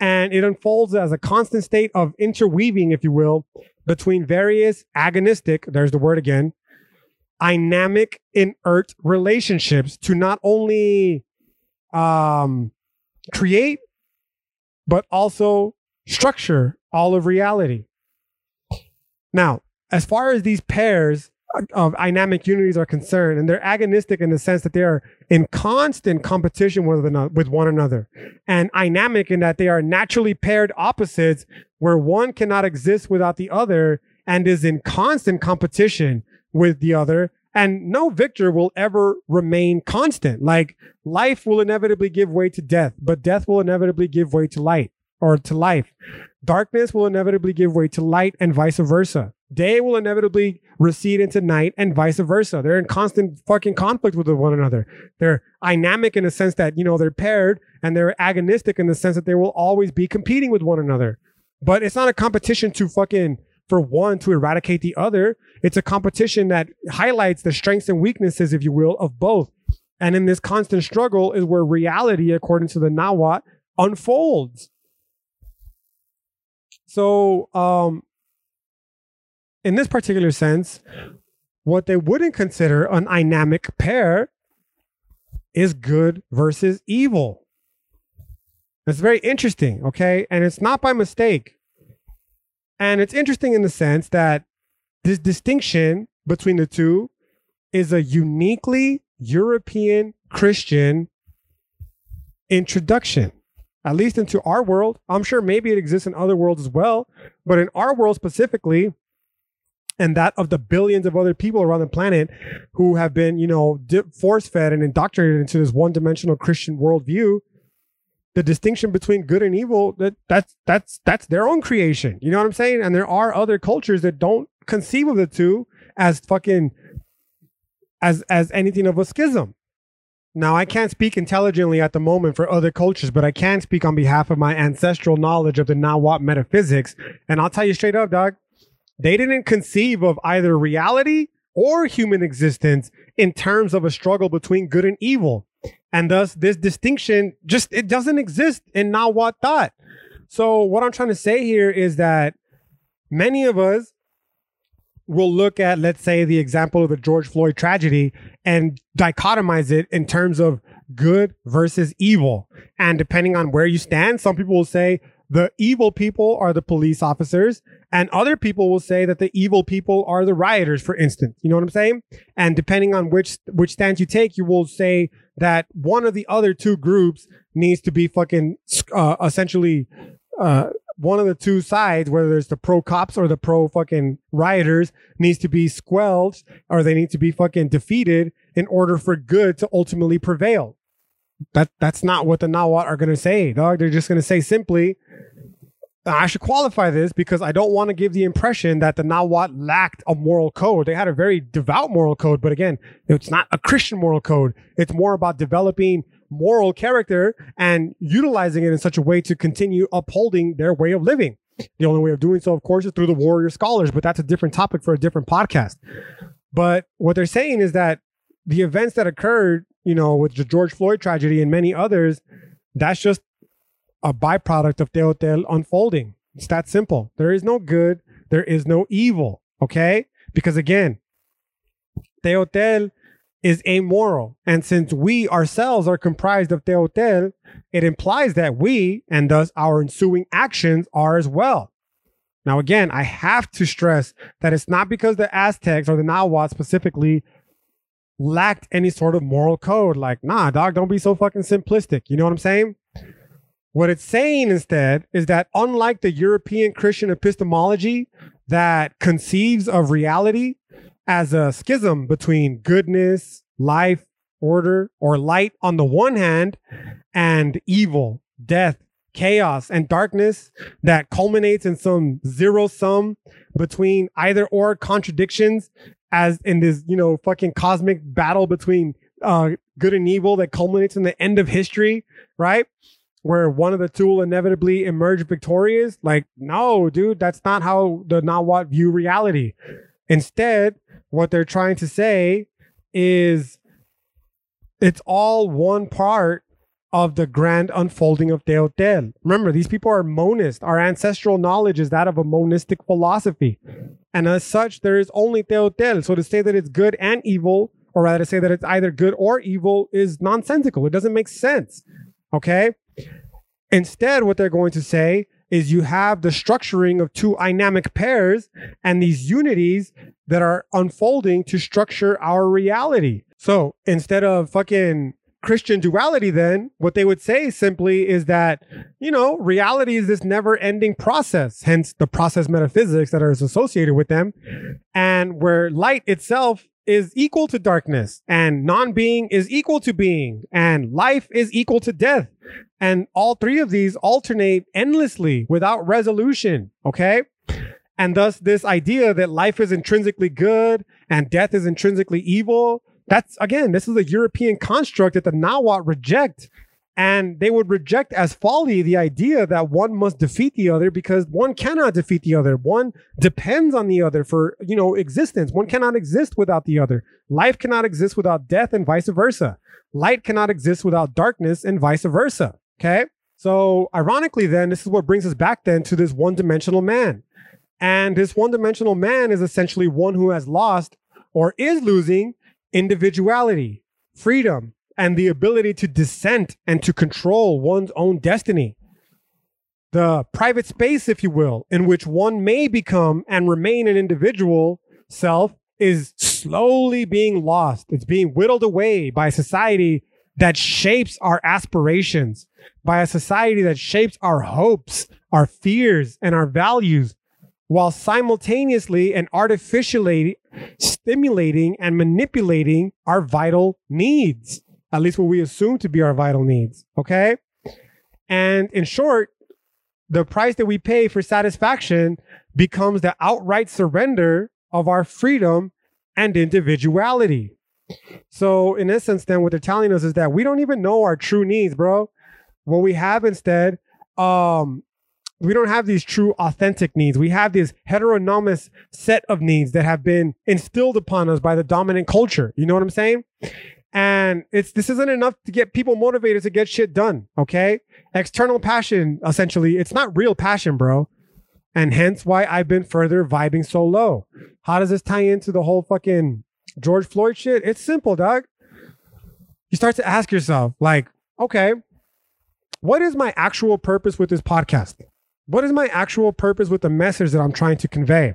And it unfolds as a constant state of interweaving, if you will, between various agonistic, there's the word again, dynamic, inert relationships to not only create, but also structure all of reality. Now, as far as these pairs of dynamic unities are concerned, and they're agonistic in the sense that they are in constant competition with one another, and dynamic in that they are naturally paired opposites where one cannot exist without the other and is in constant competition with the other, and no victor will ever remain constant. Like, life will inevitably give way to death, but death will inevitably give way to light, or to life. Darkness will inevitably give way to light, and vice versa. Day will inevitably recede into night, and vice versa. They're in constant fucking conflict with one another. They're dynamic in the sense that, you know, they're paired, and they're agonistic in the sense that they will always be competing with one another. But it's not a competition to fucking, for one to eradicate the other. It's a competition that highlights the strengths and weaknesses, if you will, of both. And in this constant struggle is where reality, according to the Nahuatl, unfolds. So, in this particular sense, what they wouldn't consider an dynamic pair is good versus evil. It's very interesting, okay? And it's not by mistake. And it's interesting in the sense that this distinction between the two is a uniquely European Christian introduction, at least into our world. I'm sure maybe it exists in other worlds as well, but in our world specifically, and that of the billions of other people around the planet who have been, you know, force-fed and indoctrinated into this one-dimensional Christian worldview, the distinction between good and evil, that's their own creation. You know what I'm saying? And there are other cultures that don't conceive of the two as fucking, as anything of a schism. Now, I can't speak intelligently at the moment for other cultures, but I can speak on behalf of my ancestral knowledge of the Nahuatl metaphysics. And I'll tell you straight up, dog, they didn't conceive of either reality or human existence in terms of a struggle between good and evil. And thus, this distinction just, it doesn't exist in Nahuatl thought. So what I'm trying to say here is that many of us will look at, let's say, the example of the George Floyd tragedy and dichotomize it in terms of good versus evil. And depending on where you stand, some people will say the evil people are the police officers, and other people will say that the evil people are the rioters, for instance. You know what I'm saying? And depending on which stance you take, you will say that one of the other two groups needs to be fucking essentially one of the two sides, whether it's the pro cops or the pro fucking rioters, needs to be squelched, or they need to be fucking defeated in order for good to ultimately prevail. That's not what the Nahuatl are going to say, dog. They're just going to say simply, I should qualify this because I don't want to give the impression that the Nahuatl lacked a moral code. They had a very devout moral code, but again, it's not a Christian moral code. It's more about developing moral character and utilizing it in such a way to continue upholding their way of living. The only way of doing so, of course, is through the warrior scholars, but that's a different topic for a different podcast. But what they're saying is that the events that occurred, you know, with the George Floyd tragedy and many others, that's just a byproduct of Teotl unfolding. It's that simple. There is no good. There is no evil. Okay? Because again, Teotl is amoral. And since we ourselves are comprised of Teotl, it implies that we, and thus our ensuing actions, are as well. Now, again, I have to stress that it's not because the Aztecs or the Nahuatl specifically lacked any sort of moral code. Like, nah, dog, don't be so fucking simplistic. You know what I'm saying? What it's saying instead is that unlike the European Christian epistemology that conceives of reality as a schism between goodness, life, order, or light on the one hand, and evil, death, chaos, and darkness that culminates in some zero sum between either or contradictions, as in this, you know, fucking cosmic battle between good and evil that culminates in the end of history, right? where one of the two will inevitably emerge victorious? Like, no, dude, that's not how the Nahuatl view reality. Instead, what they're trying to say is it's all one part of the grand unfolding of Teotl. Remember, these people are monists. Our ancestral knowledge is that of a monistic philosophy. And as such, there is only Teotl. So to say that it's good and evil, or rather to say that it's either good or evil, is nonsensical. It doesn't make sense. Okay? Instead, what they're going to say is you have the structuring of two dynamic pairs and these unities that are unfolding to structure our reality. So instead of fucking Christian duality, then what they would say simply is that, you know, reality is this never-ending process, hence the process metaphysics that are associated with them, and where light itself is equal to darkness, and non-being is equal to being, and life is equal to death. And all three of these alternate endlessly without resolution, okay? And thus this idea that life is intrinsically good and death is intrinsically evil, that's, again, this is a European construct that the Nahuatl reject. And they would reject as folly the idea that one must defeat the other, because one cannot defeat the other. One depends on the other for, you know, existence. One cannot exist without the other. Life cannot exist without death and vice versa. Light cannot exist without darkness and vice versa. Okay? So ironically, then, this is what brings us back then to this one-dimensional man. And this one-dimensional man is essentially one who has lost or is losing individuality, freedom, and the ability to dissent and to control one's own destiny. The private space, if you will, in which one may become and remain an individual self is slowly being lost. It's being whittled away by a society that shapes our aspirations, by a society that shapes our hopes, our fears, and our values, while simultaneously and artificially stimulating and manipulating our vital needs. At least what we assume to be our vital needs, okay? And in short, the price that we pay for satisfaction becomes the outright surrender of our freedom and individuality. So in essence, then, what they're telling us is that we don't even know our true needs, bro. What we have instead, we don't have these true authentic needs. We have this heteronomous set of needs that have been instilled upon us by the dominant culture. You know what I'm saying? And this isn't enough to get people motivated to get shit done, okay? External passion, essentially, it's not real passion, bro. And hence why I've been further vibing so low. How does this tie into the whole fucking George Floyd shit? It's simple, dog. You start to ask yourself, like, okay, what is my actual purpose with this podcast? What is my actual purpose with the message that I'm trying to convey?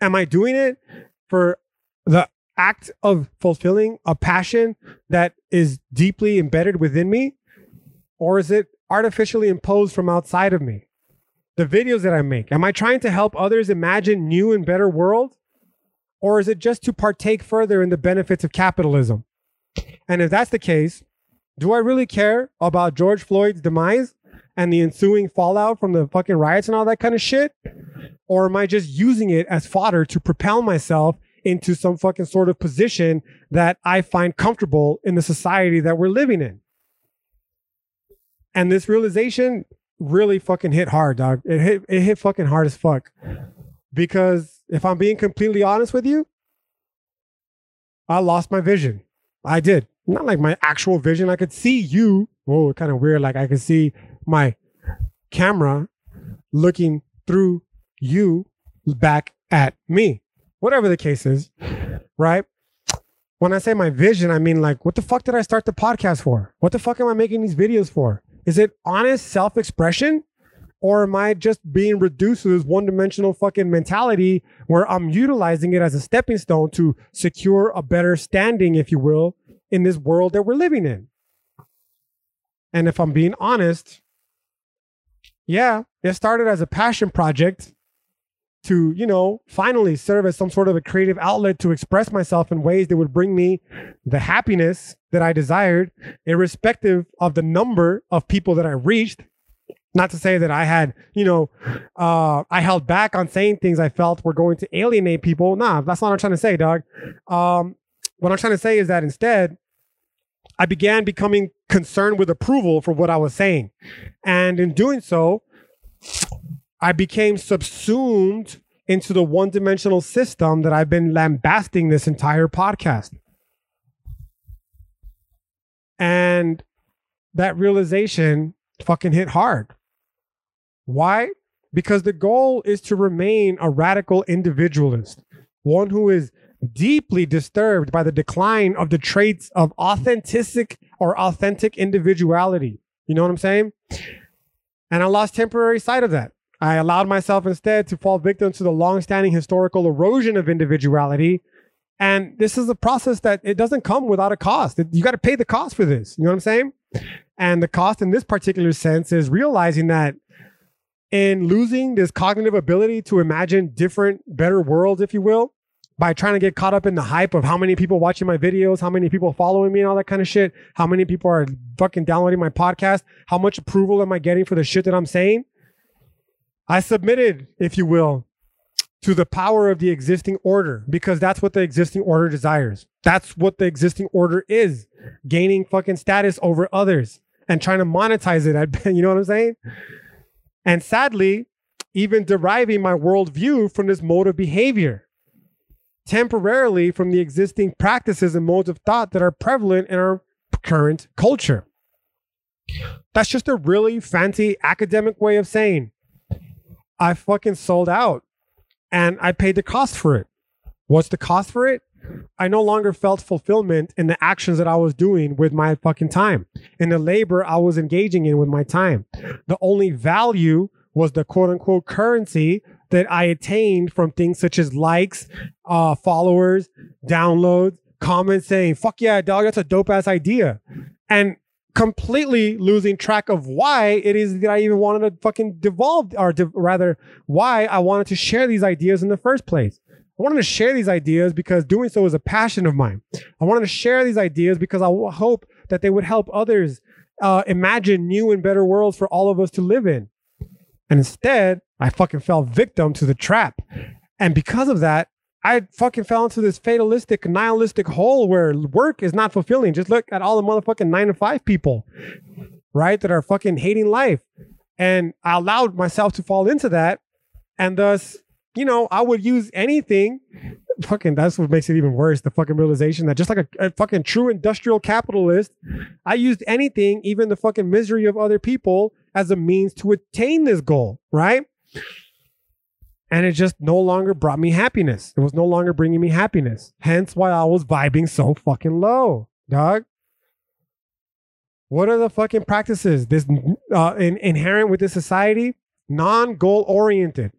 Am I doing it for the act of fulfilling a passion that is deeply embedded within me, or is it artificially imposed from outside of me? The videos that I make, am I trying to help others imagine new and better worlds, or is it just to partake further in the benefits of capitalism? And if that's the case, do I really care about George Floyd's demise and the ensuing fallout from the fucking riots and all that kind of shit? Or am I just using it as fodder to propel myself into some fucking sort of position that I find comfortable in the society that we're living in? And this realization really fucking hit hard, dog. It hit fucking hard as fuck. Because if I'm being completely honest with you, I lost my vision. I did. Not like my actual vision. I could see you. Whoa, kind of weird. Like I could see my camera looking through you back at me. Whatever the case is, right? When I say my vision, I mean, like, what the fuck did I start the podcast for? What the fuck am I making these videos for? Is it honest self-expression? Or am I just being reduced to this one-dimensional fucking mentality where I'm utilizing it as a stepping stone to secure a better standing, if you will, in this world that we're living in? And if I'm being honest, yeah, it started as a passion project to, you know, finally serve as some sort of a creative outlet to express myself in ways that would bring me the happiness that I desired, irrespective of the number of people that I reached. Not to say that I had, you know, I held back on saying things I felt were going to alienate people. Nah, that's not what I'm trying to say, dog. What I'm trying to say is that instead, I began becoming concerned with approval for what I was saying. And in doing so, I became subsumed into the one-dimensional system that I've been lambasting this entire podcast. And that realization fucking hit hard. Why? Because the goal is to remain a radical individualist, one who is deeply disturbed by the decline of the traits of authentic individuality. You know what I'm saying? And I lost temporary sight of that. I allowed myself instead to fall victim to the longstanding historical erosion of individuality. And this is a process that it doesn't come without a cost. You got to pay the cost for this. You know what I'm saying? And the cost in this particular sense is realizing that in losing this cognitive ability to imagine different, better worlds, if you will, by trying to get caught up in the hype of how many people watching my videos, how many people following me and all that kind of shit, how many people are fucking downloading my podcast, how much approval am I getting for the shit that I'm saying? I submitted, if you will, to the power of the existing order, because that's what the existing order desires. That's what the existing order is, gaining fucking status over others and trying to monetize it. You know what I'm saying? And sadly, even deriving my worldview from this mode of behavior, temporarily from the existing practices and modes of thought that are prevalent in our current culture. That's just a really fancy academic way of saying I fucking sold out and I paid the cost for it. What's the cost for it? I no longer felt fulfillment in the actions that I was doing with my fucking time, in the labor I was engaging in with my time. The only value was the quote unquote currency that I attained from things such as likes, followers, downloads, comments saying, fuck yeah, dog, that's a dope ass idea. And completely losing track of why it is that I even wanted to fucking devolve, or rather, why I wanted to share these ideas in the first place. I wanted to share these ideas because doing so is a passion of mine. I wanted to share these ideas because I hope that they would help others imagine new and better worlds for all of us to live in. And instead, I fucking fell victim to the trap. And because of that, I fucking fell into this fatalistic, nihilistic hole where work is not fulfilling. Just look at all the motherfucking 9-to-5 people, right? That are fucking hating life. And I allowed myself to fall into that. And thus, you know, I would use anything. Fucking, that's what makes it even worse. The fucking realization that just like a fucking true industrial capitalist, I used anything, even the fucking misery of other people, as a means to attain this goal, right? And it just no longer brought me happiness. It was no longer bringing me happiness. Hence why I was vibing so fucking low, dog. What are the fucking practices this inherent with this society? Non-goal oriented,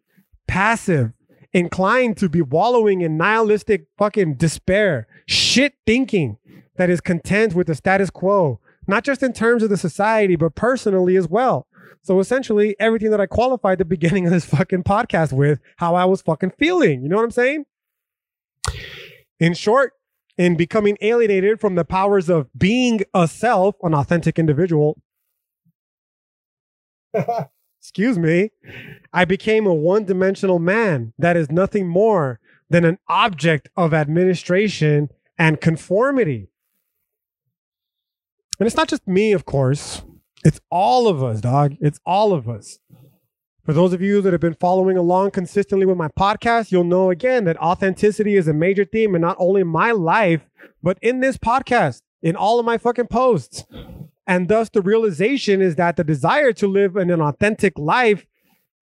passive, inclined to be wallowing in nihilistic fucking despair, shit thinking that is content with the status quo, not just in terms of the society, but personally as well. So essentially, everything that I qualified the beginning of this fucking podcast with, how I was fucking feeling. You know what I'm saying? In short, in becoming alienated from the powers of being a self, an authentic individual, excuse me, I became a one-dimensional man that is nothing more than an object of administration and conformity. And it's not just me, of course. It's all of us, dog. It's all of us. For those of you that have been following along consistently with my podcast, you'll know again that authenticity is a major theme in not only my life, but in this podcast, in all of my fucking posts. And thus the realization is that the desire to live in an authentic life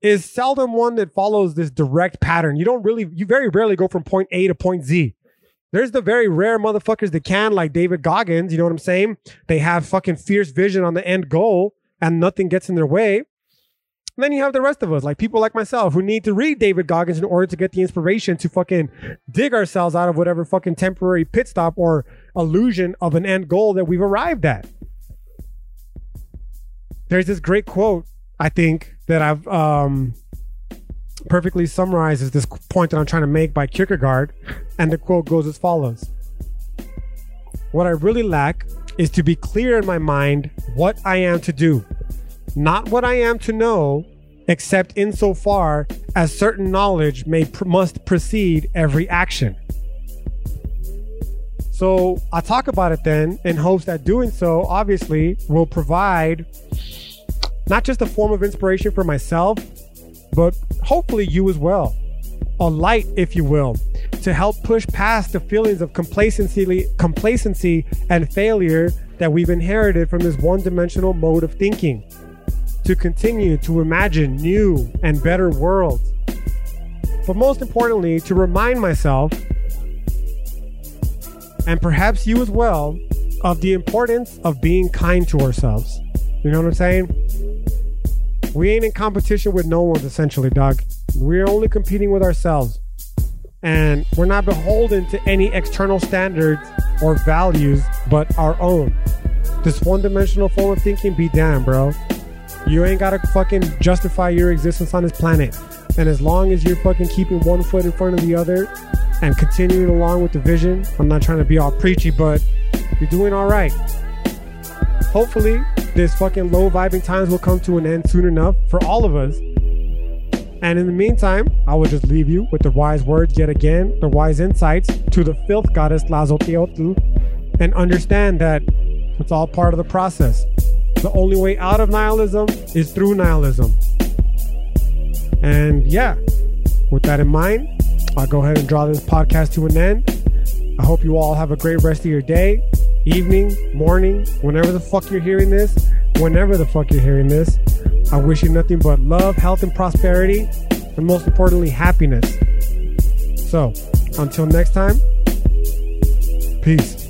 is seldom one that follows this direct pattern. You very rarely go from point A to point Z. There's the very rare motherfuckers that can, like David Goggins, you know what I'm saying? They have fucking fierce vision on the end goal and nothing gets in their way. And then you have the rest of us, like people like myself, who need to read David Goggins in order to get the inspiration to fucking dig ourselves out of whatever fucking temporary pit stop or illusion of an end goal that we've arrived at. There's this great quote, I think, that I've perfectly summarizes this point that I'm trying to make by Kierkegaard, and the quote goes as follows. What I really lack is to be clear in my mind what I am to do, not what I am to know, except insofar as certain knowledge must precede every action. So I talk about it then in hopes that doing so obviously will provide not just a form of inspiration for myself, but hopefully you as well. A light, if you will, to help push past the feelings of complacency and failure that we've inherited from this one-dimensional mode of thinking, to continue to imagine new and better worlds. But most importantly, to remind myself, and perhaps you as well, of the importance of being kind to ourselves. You know what I'm saying? We ain't in competition with no one, essentially, dog. We're only competing with ourselves. And we're not beholden to any external standards or values but our own. This one-dimensional form of thinking be damned, bro. You ain't got to fucking justify your existence on this planet. And as long as you're fucking keeping one foot in front of the other and continuing along with the vision, I'm not trying to be all preachy, but you're doing all right. Hopefully, this fucking low vibing times will come to an end soon enough for all of us. And in the meantime, I will just leave you with the wise words yet again, the wise insights to the filth goddess Lazo Teotl, and understand that it's all part of the process. The only way out of nihilism is through nihilism. And yeah, with that in mind, I'll go ahead and draw this podcast to an end. I hope you all have a great rest of your day, evening, morning, whenever the fuck you're hearing this. I wish you nothing but love, health, and prosperity, and most importantly, happiness. So, until next time, peace.